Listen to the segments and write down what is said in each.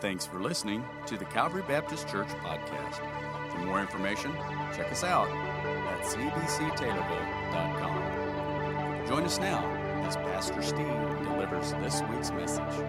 Thanks for listening to the Calvary Baptist Church podcast. For more information, check us out at cbctaylorville.com. Join us now as Pastor Steve delivers this week's message.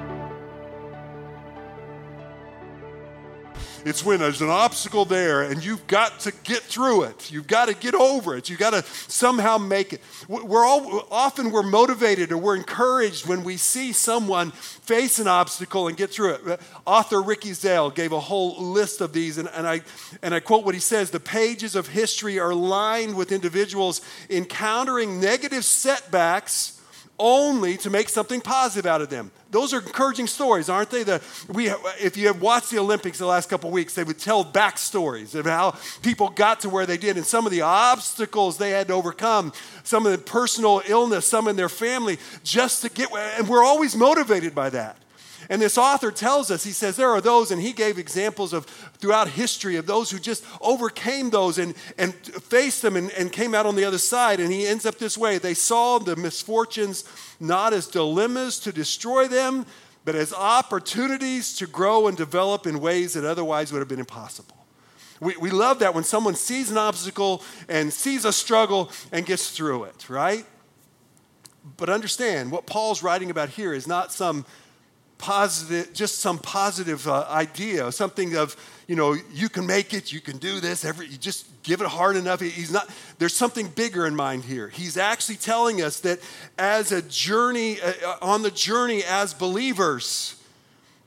It's when there's an obstacle there and you've got to get through it. You've got to get over it. You've got to somehow make it. We're motivated or we're encouraged when we see someone face an obstacle and get through it. Author Ricky Zell gave a whole list of these, and I quote what he says: the pages of history are lined with individuals encountering negative setbacks only to make something positive out of them. Those are encouraging stories, aren't they? If you have watched the Olympics the last couple of weeks, they would tell backstories of how people got to where they did and some of the obstacles they had to overcome, some of the personal illness, some in their family, just to get, and we're always motivated by that. And this author tells us, he says, there are those, and he gave examples of throughout history of those who just overcame those and faced them and came out on the other side. And he ends up this way: they saw the misfortunes not as dilemmas to destroy them, but as opportunities to grow and develop in ways that otherwise would have been impossible. We love that when someone sees an obstacle and sees a struggle and gets through it, right? But understand, what Paul's writing about here is not some positive, just some positive idea, something of, you know, you can make it, you can do this, you just give it hard enough. He's not, there's something bigger in mind here. He's actually telling us that as a journey, on the journey as believers,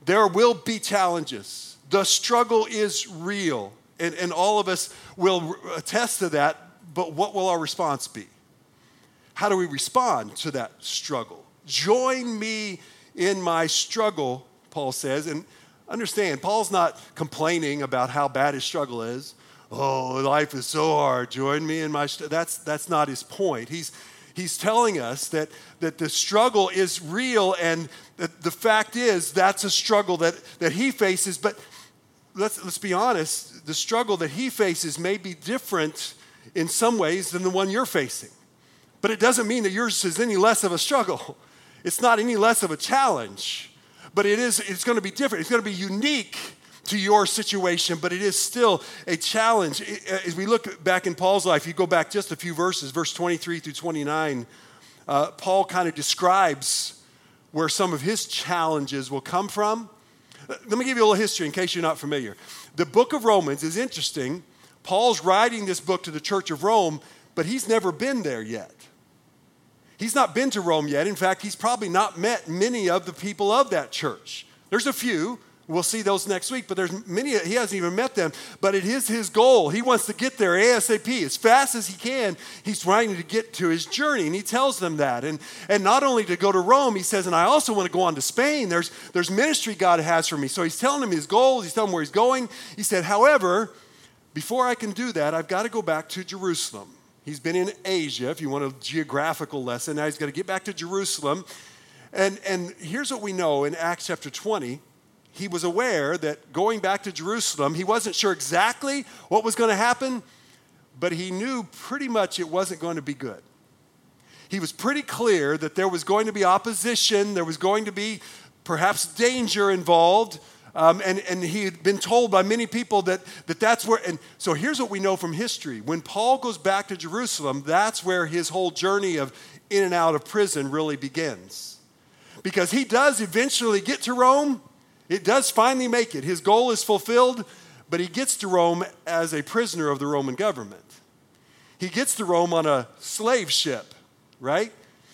there will be challenges. The struggle is real, and all of us will attest to that, but what will our response be? How do we respond to that struggle? Join me in my struggle, Paul says. And understand, Paul's not complaining about how bad his struggle is. Oh, life is so hard. Join me in my struggle. That's not his point. He's telling us that the struggle is real, and that the fact is that's a struggle that he faces. But let's be honest, the struggle that he faces may be different in some ways than the one you're facing. But it doesn't mean that yours is any less of a struggle. It's not any less of a challenge, but it's going to be different. It's going to be unique to your situation, but it is still a challenge. As we look back in Paul's life, you go back just a few verses, verse 23 through 29, Paul kind of describes where some of his challenges will come from. Let me give you a little history in case you're not familiar. The book of Romans is interesting. Paul's writing this book to the church of Rome, but he's never been there yet. He's not been to Rome yet. In fact, he's probably not met many of the people of that church. There's a few. We'll see those next week, but there's many. He hasn't even met them, but it is his goal. He wants to get there ASAP. As fast as he can, he's trying to get to his journey, and he tells them that. And not only to go to Rome, he says, and I also want to go on to Spain. There's ministry God has for me. So he's telling them his goals. He's telling them where he's going. He said, however, before I can do that, I've got to go back to Jerusalem. He's been in Asia, if you want a geographical lesson. Now he's got to get back to Jerusalem. And here's what we know in Acts chapter 20. He was aware that going back to Jerusalem, he wasn't sure exactly what was going to happen, but he knew pretty much it wasn't going to be good. He was pretty clear that there was going to be opposition. There was going to be perhaps danger involved. And he had been told by many people that that's where, and so here's what we know from history. When Paul goes back to Jerusalem, that's where his whole journey of in and out of prison really begins. Because he does eventually get to Rome. It does finally make it. His goal is fulfilled, but he gets to Rome as a prisoner of the Roman government. He gets to Rome on a slave ship, right?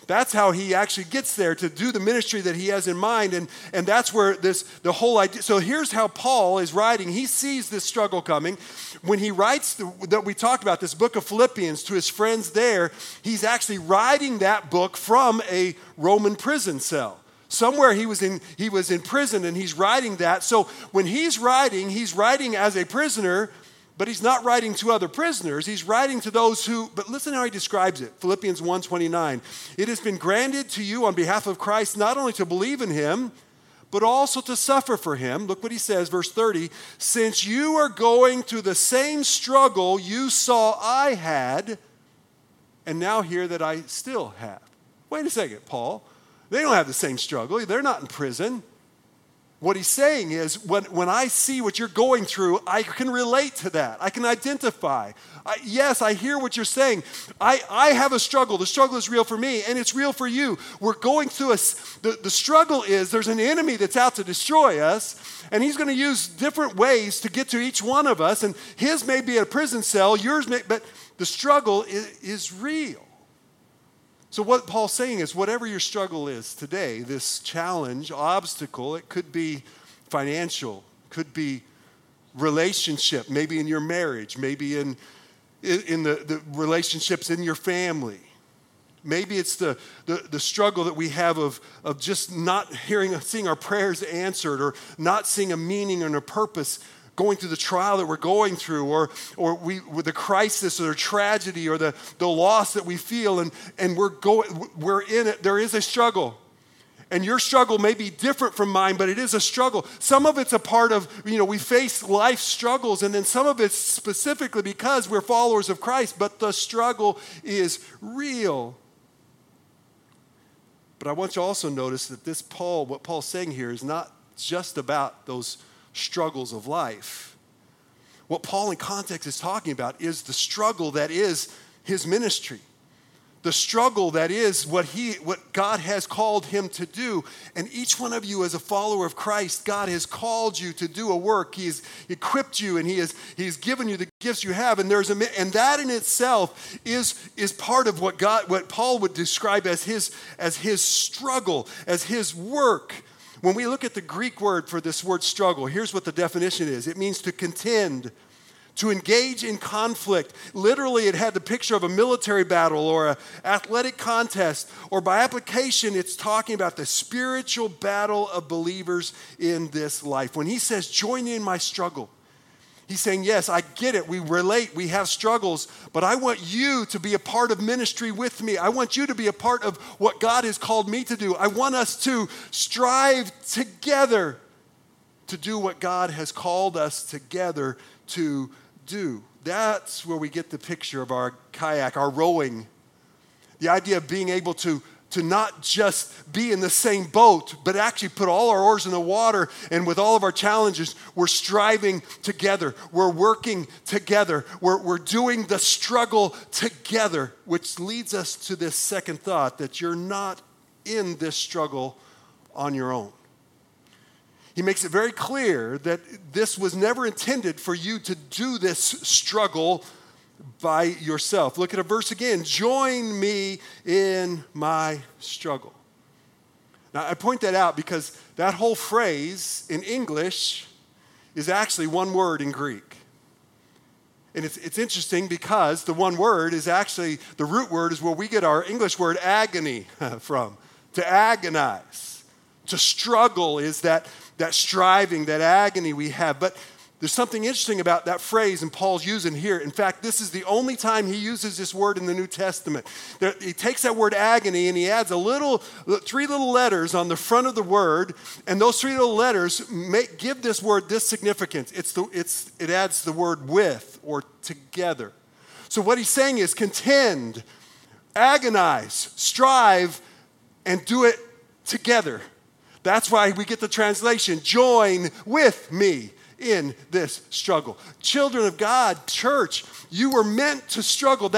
That's how he actually gets there to do the ministry that he has in mind. And that's where the whole idea. So here's how Paul is writing. He sees this struggle coming. When he writes that we talked about, this book of Philippians to his friends there, he's actually writing that book from a Roman prison cell. Somewhere he was in prison, and he's writing that. So when he's writing as a prisoner, but he's not writing to other prisoners. He's writing to those who, but listen how he describes it. Philippians 1:29. It has been granted to you on behalf of Christ not only to believe in him, but also to suffer for him. Look what he says, verse 30. Since you are going through the same struggle you saw I had, and now hear that I still have. Wait a second, Paul. They don't have the same struggle. They're not in prison. What he's saying is, when I see what you're going through, I can relate to that. I can identify. Yes, I hear what you're saying. I have a struggle. The struggle is real for me, and it's real for you. We're going through the struggle is there's an enemy that's out to destroy us, and he's going to use different ways to get to each one of us, and his may be a prison cell, yours may, but the struggle is real. So what Paul's saying is, whatever your struggle is today, this challenge, obstacle, it could be financial, could be relationship, maybe in your marriage, maybe in the relationships in your family. Maybe it's the struggle that we have of just not seeing our prayers answered, or not seeing a meaning and a purpose going through the trial that we're going through, or with the crisis or the tragedy or the loss that we feel, and we're in it. There is a struggle. And your struggle may be different from mine, but it is a struggle. Some of it's a part of, we face life struggles, and then some of it's specifically because we're followers of Christ, but the struggle is real. But I want you to also notice that what Paul's saying here is not just about those struggles of life. What Paul in context is talking about is the struggle that is his ministry, the struggle that is what God has called him to do. And each one of you as a follower of Christ, God has called you to do a work. He has equipped you, and He's given you the gifts you have. And and that in itself is part of what Paul would describe as his struggle, as his work. When we look at the Greek word for this word struggle, here's what the definition is. It means to contend, to engage in conflict. Literally, it had the picture of a military battle or an athletic contest, or by application, it's talking about the spiritual battle of believers in this life. When he says, join in my struggle, he's saying, yes, I get it. We relate. We have struggles. But I want you to be a part of ministry with me. I want you to be a part of what God has called me to do. I want us to strive together to do what God has called us together to do. That's where we get the picture of our kayak, our rowing. The idea of being able to not just be in the same boat, but actually put all our oars in the water, and with all of our challenges, we're striving together. We're working together. We're doing the struggle together, which leads us to this second thought, that you're not in this struggle on your own. He makes it very clear that this was never intended for you to do this struggle by yourself. Look at a verse again. Join me in my struggle. Now, I point that out because that whole phrase in English is actually one word in Greek. And it's interesting because the one word is actually, the root word is where we get our English word agony from. To agonize, to struggle is that striving, that agony we have. But there's something interesting about that phrase and Paul's using here. In fact, this is the only time he uses this word in the New Testament. He takes that word agony and he adds three little letters on the front of the word, and those three little letters give this word this significance. It adds the word with, or together. So what he's saying is contend, agonize, strive, and do it together. That's why we get the translation, join with me in this struggle. Children of God, church, you were meant to struggle.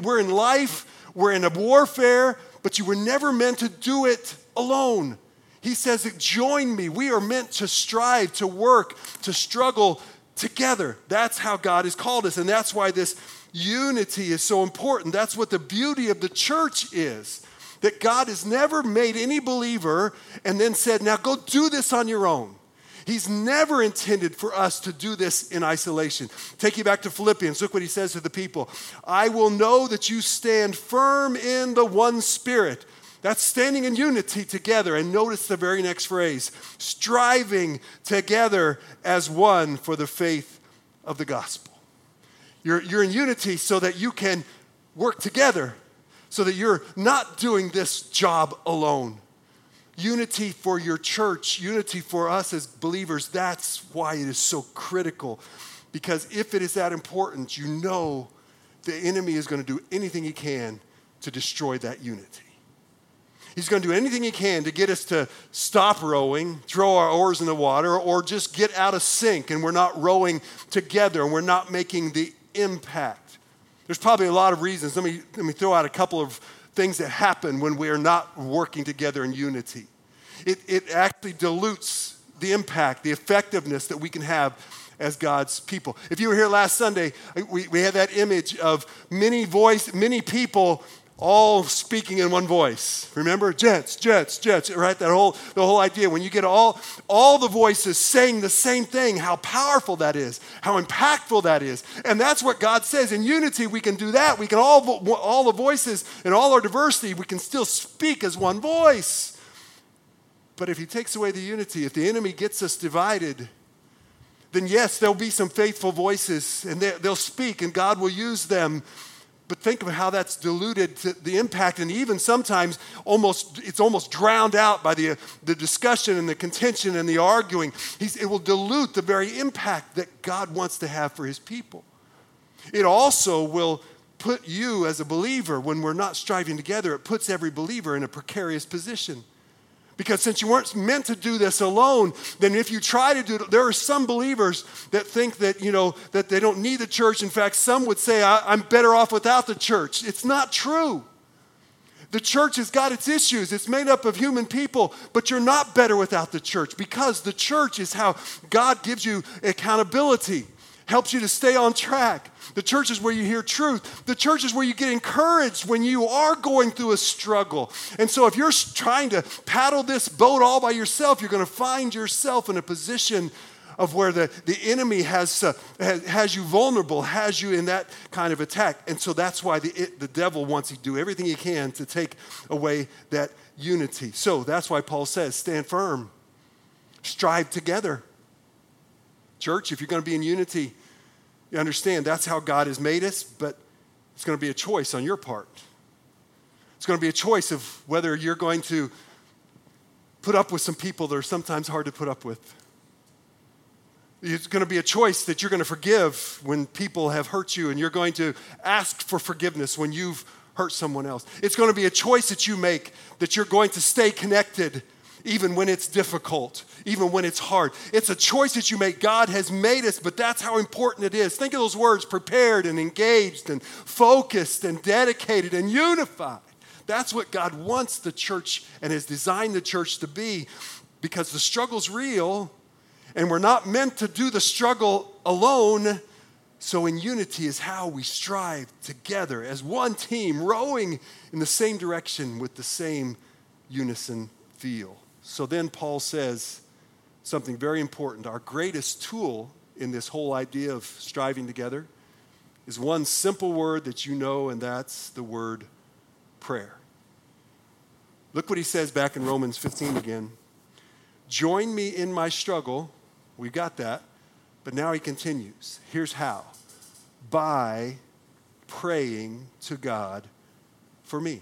We're in life, we're in a warfare, but you were never meant to do it alone. He says, join me. We are meant to strive, to work, to struggle together. That's how God has called us, and that's why this unity is so important. That's what the beauty of the church is, that God has never made any believer and then said, now go do this on your own. He's never intended for us to do this in isolation. Take you back to Philippians. Look what he says to the people. I will know that you stand firm in the one Spirit. That's standing in unity together. And notice the very next phrase, striving together as one for the faith of the gospel. You're in unity so that you can work together, so that you're not doing this job alone. Unity for your church, unity for us as believers, that's why it is so critical. Because if it is that important, you know the enemy is going to do anything he can to destroy that unity. He's going to do anything he can to get us to stop rowing, throw our oars in the water, or just get out of sync and we're not rowing together and we're not making the impact. There's probably a lot of reasons. Let me throw out a couple of things that happen when we are not working together in unity. It actually dilutes the impact, the effectiveness that we can have as God's people. If you were here last Sunday, we had that image of many people all speaking in one voice. Remember? Jets, right? The whole idea. When you get all the voices saying the same thing, how powerful that is, how impactful that is. And that's what God says. In unity, we can do that. We can all the voices and all our diversity, we can still speak as one voice. But if he takes away the unity, if the enemy gets us divided, then yes, there'll be some faithful voices and they'll speak and God will use them. But think of how that's diluted to the impact, and even sometimes it's almost drowned out by the discussion and the contention and the arguing. It will dilute the very impact that God wants to have for his people. It also will put you as a believer, when we're not striving together, it puts every believer in a precarious position. Because since you weren't meant to do this alone, then if you try to do it, there are some believers that think that, that they don't need the church. In fact, some would say, I'm better off without the church. It's not true. The church has got its issues. It's made up of human people, but you're not better without the church, because the church is how God gives you accountability, helps you to stay on track. The church is where you hear truth. The church is where you get encouraged when you are going through a struggle. And so if you're trying to paddle this boat all by yourself, you're going to find yourself in a position of where the enemy has you vulnerable, has you in that kind of attack. And so that's why the devil wants to do everything he can to take away that unity. So that's why Paul says, stand firm, strive together. Church, if you're going to be in unity, you understand that's how God has made us, but it's going to be a choice on your part. It's going to be a choice of whether you're going to put up with some people that are sometimes hard to put up with. It's going to be a choice that you're going to forgive when people have hurt you, and you're going to ask for forgiveness when you've hurt someone else. It's going to be a choice that you make that you're going to stay connected even when it's difficult, even when it's hard. It's a choice that you make. God has made us, but that's how important it is. Think of those words, prepared and engaged and focused and dedicated and unified. That's what God wants the church and has designed the church to be, because the struggle's real and we're not meant to do the struggle alone. So in unity is how we strive together as one team, rowing in the same direction with the same unison feel. So then Paul says something very important. Our greatest tool in this whole idea of striving together is one simple word that you know, and that's the word prayer. Look what he says back in Romans 15 again. Join me in my struggle. We got that. But now he continues. Here's how. By praying to God for me.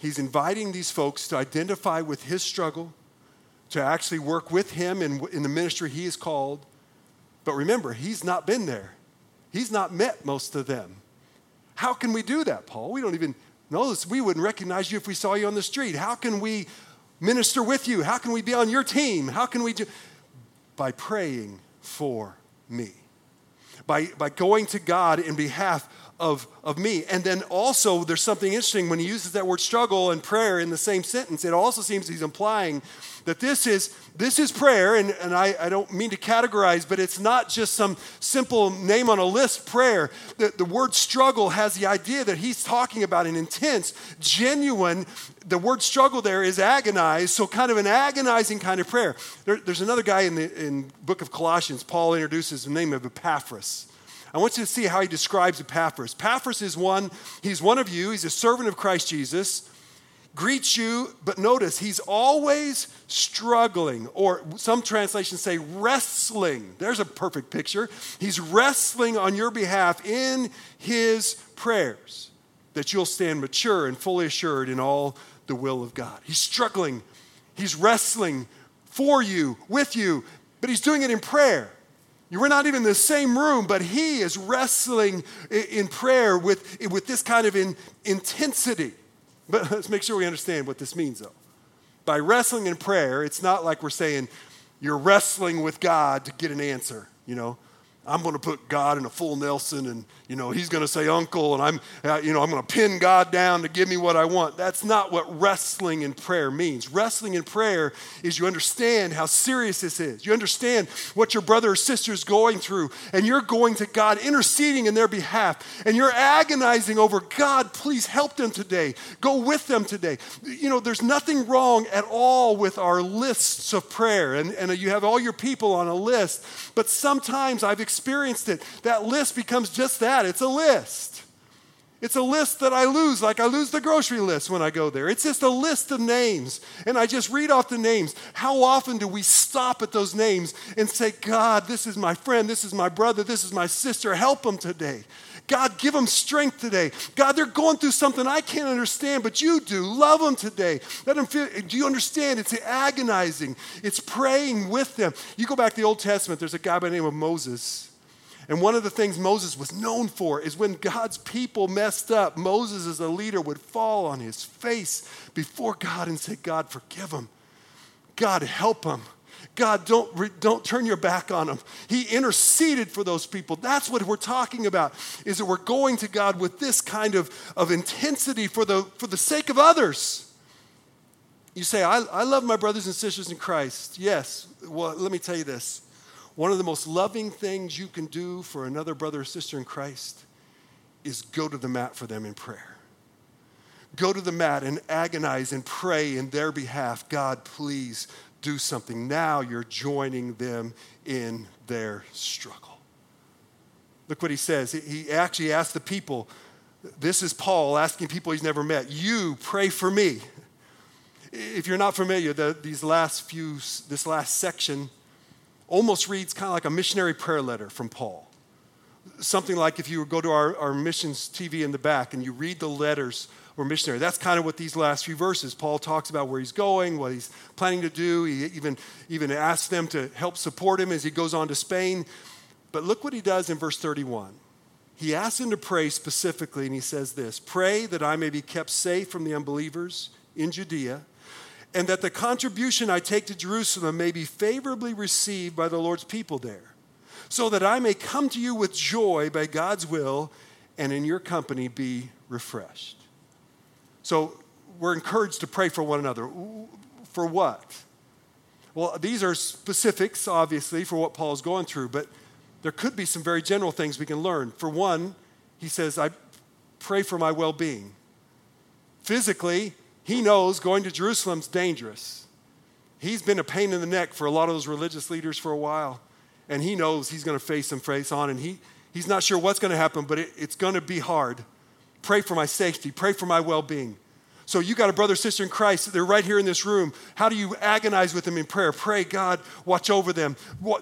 He's inviting these folks to identify with his struggle, to actually work with him in the ministry he is called. But remember, he's not been there. He's not met most of them. How can we do that, Paul? We don't even know this. We wouldn't recognize you if we saw you on the street. How can we minister with you? How can we be on your team? How can we do? By praying for me. By going to God in behalf of me. And then also there's something interesting when he uses that word struggle and prayer in the same sentence. It also seems he's implying that this is prayer, and I don't mean to categorize, but it's not just some simple name on a list prayer. The word struggle has the idea that he's talking about an intense, genuine, the word struggle there is agonized, so kind of an agonizing kind of prayer. There's another guy in book of Colossians, Paul introduces the name of Epaphras. I want you to see how he describes Epaphras. Epaphras is he's one of you. He's a servant of Christ Jesus. Greets you, but notice, he's always struggling, or some translations say wrestling. There's a perfect picture. He's wrestling on your behalf in his prayers that you'll stand mature and fully assured in all the will of God. He's struggling. He's wrestling for you, with you, but he's doing it in prayer. You were not even in the same room, but he is wrestling in prayer with this kind of intensity. But let's make sure we understand what this means, though. By wrestling in prayer, it's not like we're saying you're wrestling with God to get an answer, you know. I'm going to put God in a full Nelson and, you know, he's going to say uncle and I'm going to pin God down to give me what I want. That's not what wrestling in prayer means. Wrestling in prayer is you understand how serious this is. You understand what your brother or sister is going through and you're going to God interceding in their behalf and you're agonizing over God, please help them today. Go with them today. You know, there's nothing wrong at all with our lists of prayer and you have all your people on a list, but sometimes I've experienced it. That list becomes just that. It's a list. It's a list that I lose, like I lose the grocery list when I go there. It's just a list of names, and I just read off the names. How often do we stop at those names and say, God, this is my friend, this is my brother, this is my sister, help them today. God, give them strength today. God, they're going through something I can't understand, but you do. Love them today. Let them feel, do you understand? It's agonizing. It's praying with them. You go back to the Old Testament, there's a guy by the name of Moses. And one of the things Moses was known for is when God's people messed up, Moses as a leader would fall on his face before God and say, God, forgive them. God, help them. God, don't turn your back on him. He interceded for those people. That's what we're talking about, is that we're going to God with this kind of intensity for the sake of others. You say, I love my brothers and sisters in Christ. Yes, well, let me tell you this. One of the most loving things you can do for another brother or sister in Christ is go to the mat for them in prayer. Go to the mat and agonize and pray in their behalf. God, please do something. Now you're joining them in their struggle. Look what he says. He actually asked the people, this is Paul asking people he's never met, you pray for me. If you're not familiar, this last section almost reads kind of like a missionary prayer letter from Paul. Something like if you go to our missions TV in the back and you read the letters or missionary. That's kind of what these last few verses, Paul talks about where he's going, what he's planning to do. He even asks them to help support him as he goes on to Spain. But look what he does in verse 31. He asks them to pray specifically, and he says this, pray that I may be kept safe from the unbelievers in Judea, and that the contribution I take to Jerusalem may be favorably received by the Lord's people there, so that I may come to you with joy by God's will, and in your company be refreshed. So we're encouraged to pray for one another. For what? Well, these are specifics, obviously, for what Paul's going through, but there could be some very general things we can learn. For one, he says, I pray for my well-being. Physically, he knows going to Jerusalem's dangerous. He's been a pain in the neck for a lot of those religious leaders for a while, and he knows he's going to face some face on, and he's not sure what's going to happen, but it's going to be hard. Pray for my safety. Pray for my well-being. So you got a brother, sister in Christ. They're right here in this room. How do you agonize with them in prayer? Pray, God, watch over them.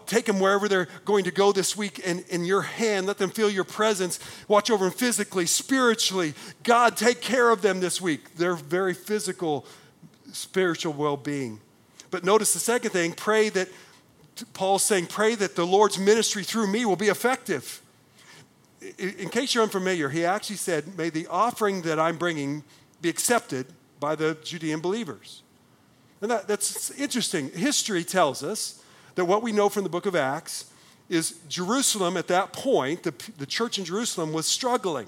Take them wherever they're going to go this week and in your hand. Let them feel your presence. Watch over them physically, spiritually. God, take care of them this week. Their very physical, spiritual well-being. But notice the second thing. Pray that, Paul's saying, pray that the Lord's ministry through me will be effective. In case you're unfamiliar, he actually said, may the offering that I'm bringing be accepted by the Judean believers. And that's interesting. History tells us that what we know from the book of Acts is Jerusalem at that point, the church in Jerusalem was struggling,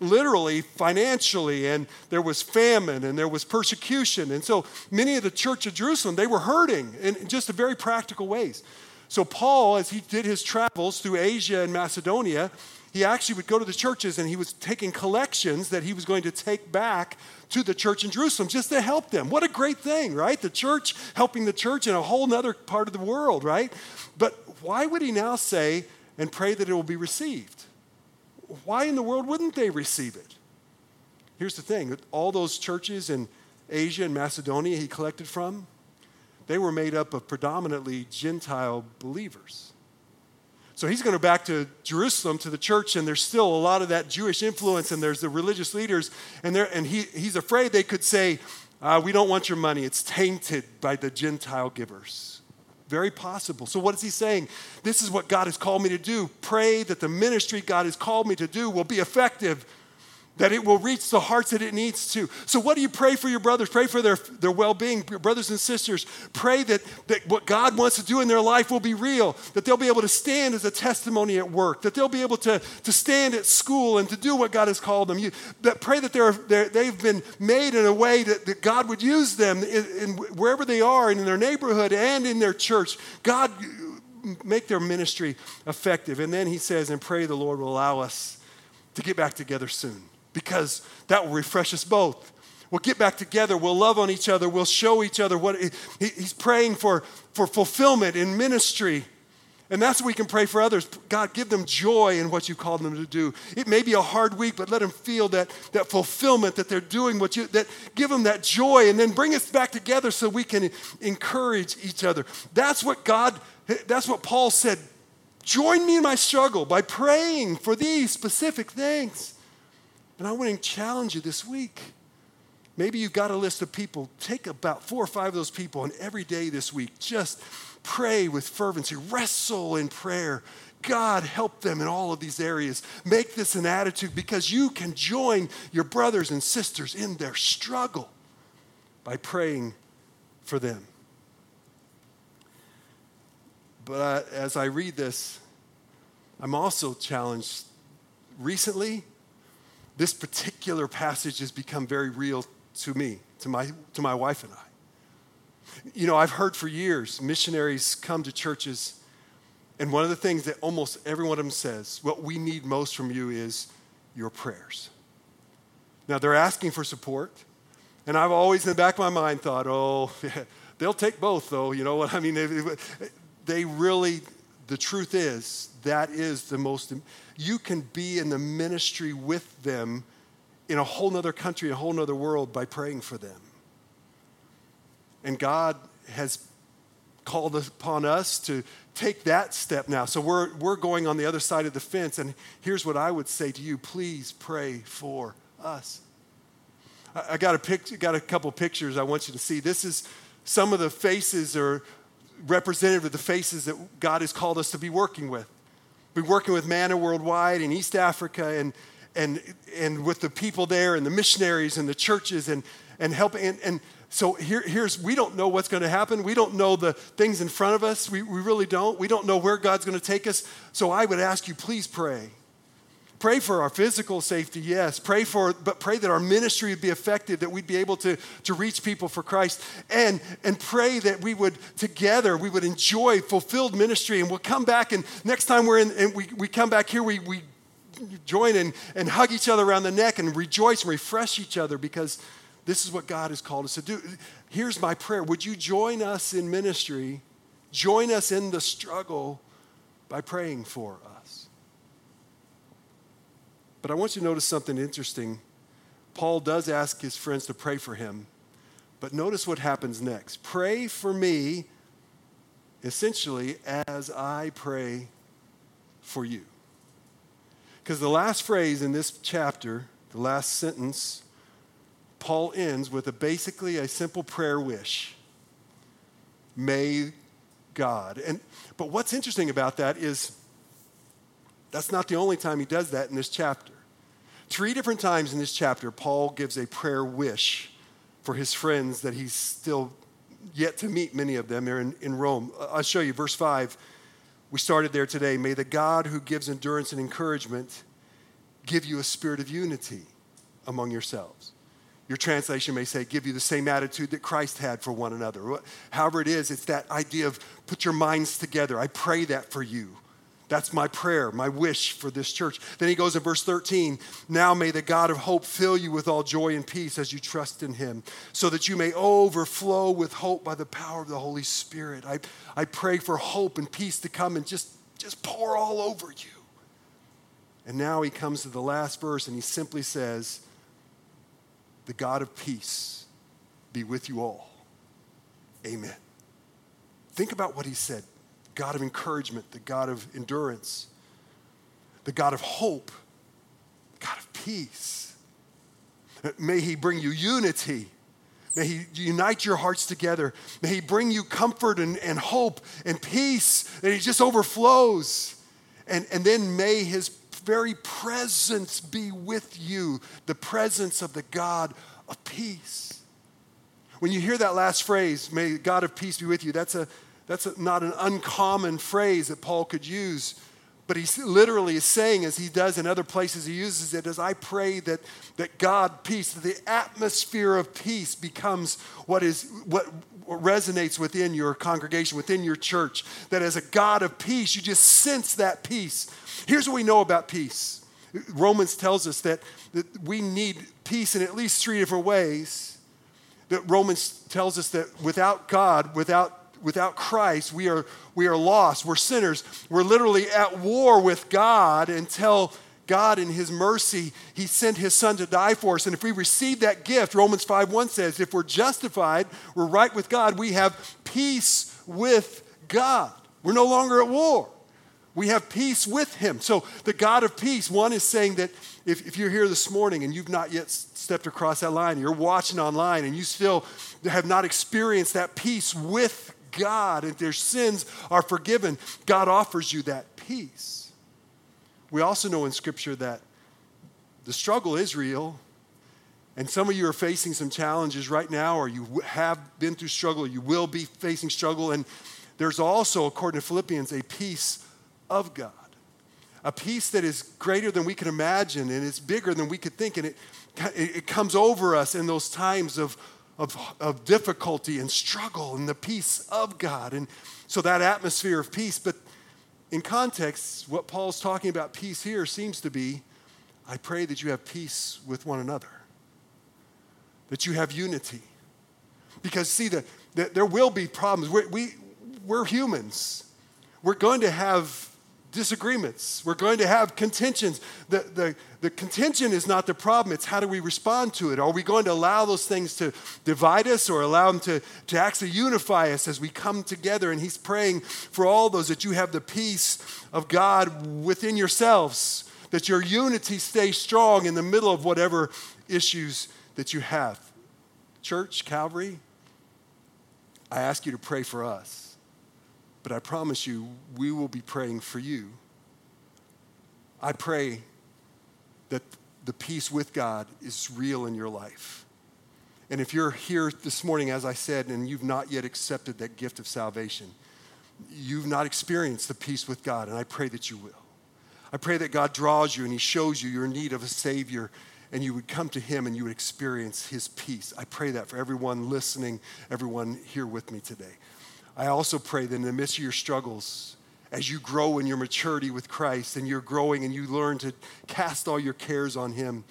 literally financially, and there was famine and there was persecution. And so many of the church of Jerusalem, they were hurting in just very practical ways. So Paul, as he did his travels through Asia and Macedonia, he actually would go to the churches and he was taking collections that he was going to take back to the church in Jerusalem just to help them. What a great thing, right? The church helping the church in a whole other part of the world, right? But why would he now say and pray that it will be received? Why in the world wouldn't they receive it? Here's the thing. All those churches in Asia and Macedonia he collected from, they were made up of predominantly Gentile believers. So he's going to back to Jerusalem, to the church, and there's still a lot of that Jewish influence, and there's the religious leaders, and he's afraid they could say, we don't want your money. It's tainted by the Gentile givers. Very possible. So what is he saying? This is what God has called me to do. Pray that the ministry God has called me to do will be effective. that it will reach the hearts that it needs to. So what do you pray for your brothers? Pray for their well-being, brothers and sisters. Pray that what God wants to do in their life will be real, that they'll be able to stand as a testimony at work, that they'll be able to stand at school and to do what God has called them. Pray that they've been made in a way that God would use them in wherever they are, in their neighborhood and in their church. God, make their ministry effective. And then he says, and pray the Lord will allow us to get back together soon, because that will refresh us both. We'll get back together. We'll love on each other. We'll show each other what he's praying for fulfillment in ministry. And that's what we can pray for others. God, give them joy in what you called them to do. It may be a hard week, but let them feel that fulfillment, that they're doing that give them that joy, and then bring us back together so we can encourage each other. That's what Paul said. Join me in my struggle by praying for these specific things. And I want to challenge you this week. Maybe you've got a list of people. Take about 4 or 5 of those people, and every day this week, just pray with fervency. Wrestle in prayer. God, help them in all of these areas. Make this an attitude, because you can join your brothers and sisters in their struggle by praying for them. But as I read this, I'm also challenged recently. This particular passage has become very real to me, to my wife and I. You know, I've heard for years missionaries come to churches, and one of the things that almost every one of them says, what we need most from you is your prayers. Now, they're asking for support, and I've always in the back of my mind thought, oh, yeah, they'll take both, though. You know what I mean? They really... The truth is, that is the most, you can be in the ministry with them in a whole nother country, a whole nother world by praying for them. And God has called upon us to take that step now. So we're going on the other side of the fence, and here's what I would say to you: please pray for us. I got a couple pictures I want you to see. This is some of the faces or representative of the faces that God has called us to be working with. We're working with Manna Worldwide in East Africa and with the people there and the missionaries and the churches and helping. And so here's, we don't know what's going to happen. We don't know the things in front of us. We really don't. We don't know where God's going to take us. So I would ask you, please pray. Pray for our physical safety, yes. Pray that our ministry would be effective, that we'd be able to reach people for Christ. And pray that we would, together, we would enjoy fulfilled ministry. And we'll come back, and next time we're in, and we come back here, we join and hug each other around the neck and rejoice and refresh each other, because this is what God has called us to do. Here's my prayer. Would you join us in ministry? Join us in the struggle by praying for us. But I want you to notice something interesting. Paul does ask his friends to pray for him, but notice what happens next. Pray for me, essentially, as I pray for you. Because the last phrase in this chapter, the last sentence, Paul ends with basically a simple prayer wish. May God. But what's interesting about that is that's not the only time he does that in this chapter. 3 different times in this chapter, Paul gives a prayer wish for his friends that he's still yet to meet, many of them. They're in Rome. I'll show you. Verse 5, we started there today. May the God who gives endurance and encouragement give you a spirit of unity among yourselves. Your translation may say, give you the same attitude that Christ had for one another. However it is, it's that idea of put your minds together. I pray that for you. That's my prayer, my wish for this church. Then he goes in verse 13, now may the God of hope fill you with all joy and peace as you trust in him, so that you may overflow with hope by the power of the Holy Spirit. I pray for hope and peace to come and just pour all over you. And now he comes to the last verse, and he simply says, the God of peace be with you all. Amen. Think about what he said. God of encouragement, the God of endurance, the God of hope, God of peace. May he bring you unity. May he unite your hearts together. May he bring you comfort and hope and peace. And he just overflows. And then may his very presence be with you, the presence of the God of peace. When you hear that last phrase, may God of peace be with you, that's not an uncommon phrase that Paul could use. But he literally is saying, as he does in other places he uses it, as I pray that God, peace, that the atmosphere of peace becomes what resonates within your congregation, within your church. That as a God of peace, you just sense that peace. Here's what we know about peace. Romans tells us that we need peace in at least three different ways. That Romans tells us that without God, without Christ, we are lost. We're sinners. We're literally at war with God until God, in his mercy, he sent his son to die for us. And if we receive that gift, Romans 5:1 says, if we're justified, we're right with God, we have peace with God. We're no longer at war. We have peace with him. So the God of peace, one is saying that if you're here this morning and you've not yet stepped across that line, you're watching online and you still have not experienced that peace with God, and their sins are forgiven, God offers you that peace. We also know in Scripture that the struggle is real, and some of you are facing some challenges right now, or you have been through struggle, you will be facing struggle, and there's also, according to Philippians, a peace of God, a peace that is greater than we can imagine, and it's bigger than we could think, and it comes over us in those times of difficulty and struggle and the peace of God. And so that atmosphere of peace. But in context, what Paul's talking about peace here seems to be, I pray that you have peace with one another, that you have unity. Because see, there will be problems. We're humans. We're going to have disagreements. We're going to have contentions. The contention is not the problem. It's how do we respond to it? Are we going to allow those things to divide us or allow them to actually unify us as we come together? And he's praying for all those that you have the peace of God within yourselves, that your unity stays strong in the middle of whatever issues that you have. Church, Calvary, I ask you to pray for us. But I promise you, we will be praying for you. I pray that the peace with God is real in your life. And if you're here this morning, as I said, and you've not yet accepted that gift of salvation, you've not experienced the peace with God, and I pray that you will. I pray that God draws you and he shows you your need of a Savior, and you would come to him and you would experience his peace. I pray that for everyone listening, everyone here with me today. I also pray that in the midst of your struggles, as you grow in your maturity with Christ and you're growing and you learn to cast all your cares on him,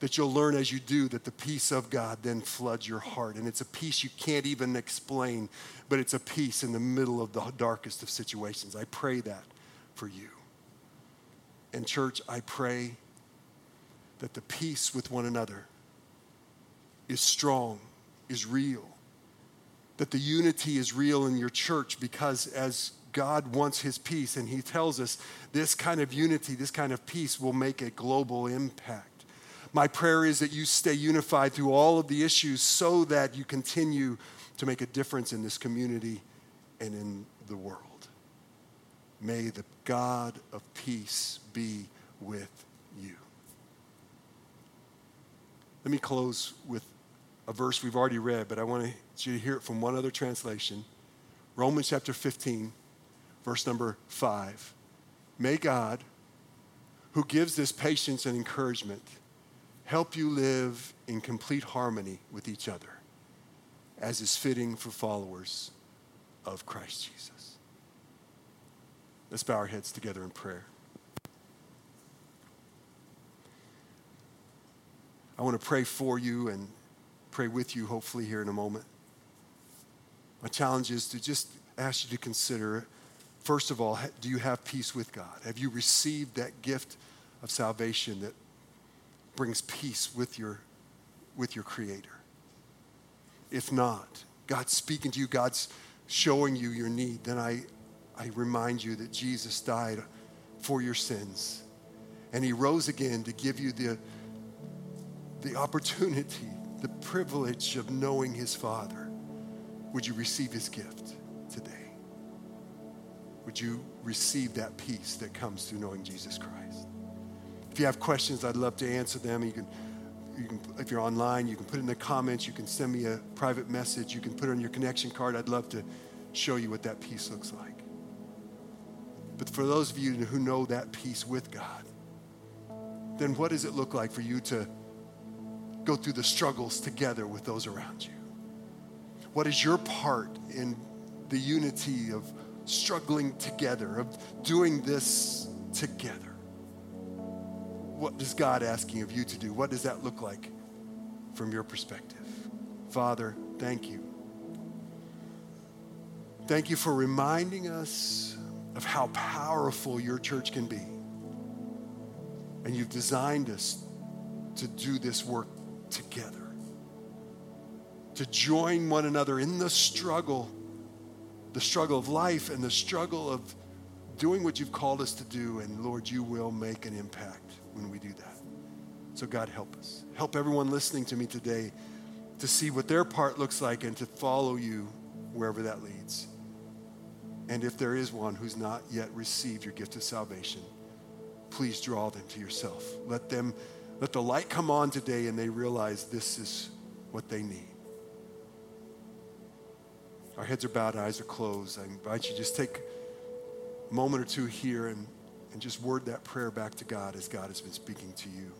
that you'll learn as you do that the peace of God then floods your heart. And it's a peace you can't even explain, but it's a peace in the middle of the darkest of situations. I pray that for you. And church, I pray that the peace with one another is strong, is real, that the unity is real in your church, because as God wants his peace, and he tells us this kind of unity, this kind of peace will make a global impact. My prayer is that you stay unified through all of the issues so that you continue to make a difference in this community and in the world. May the God of peace be with you. Let me close with a verse we've already read, but I want you to hear it from one other translation. Romans chapter 15, verse number 5. May God, who gives this patience and encouragement, help you live in complete harmony with each other, as is fitting for followers of Christ Jesus. Let's bow our heads together in prayer. I want to pray for you and pray with you, hopefully, here in a moment. My challenge is to just ask you to consider, first of all, do you have peace with God? Have you received that gift of salvation that brings peace with your Creator? If not, God's speaking to you, God's showing you your need, then I remind you that Jesus died for your sins, and he rose again to give you the opportunity, the privilege of knowing his Father. Would you receive his gift today? Would you receive that peace that comes through knowing Jesus Christ? If you have questions, I'd love to answer them. You can, if you're online, you can put it in the comments. You can send me a private message. You can put it on your connection card. I'd love to show you what that peace looks like. But for those of you who know that peace with God, then what does it look like for you to go through the struggles together with those around you? What is your part in the unity of struggling together, of doing this together? What is God asking of you to do? What does that look like from your perspective? Father, thank you. Thank you for reminding us of how powerful your church can be. And you've designed us to do this work together, to join one another in the struggle of life and the struggle of doing what you've called us to do. And Lord, you will make an impact when we do that. So God, help us. Help everyone listening to me today to see what their part looks like and to follow you wherever that leads. And if there is one who's not yet received your gift of salvation, please draw them to yourself. Let the light come on today and they realize this is what they need. Our heads are bowed, eyes are closed. I invite you to just take a moment or two here and just word that prayer back to God as God has been speaking to you.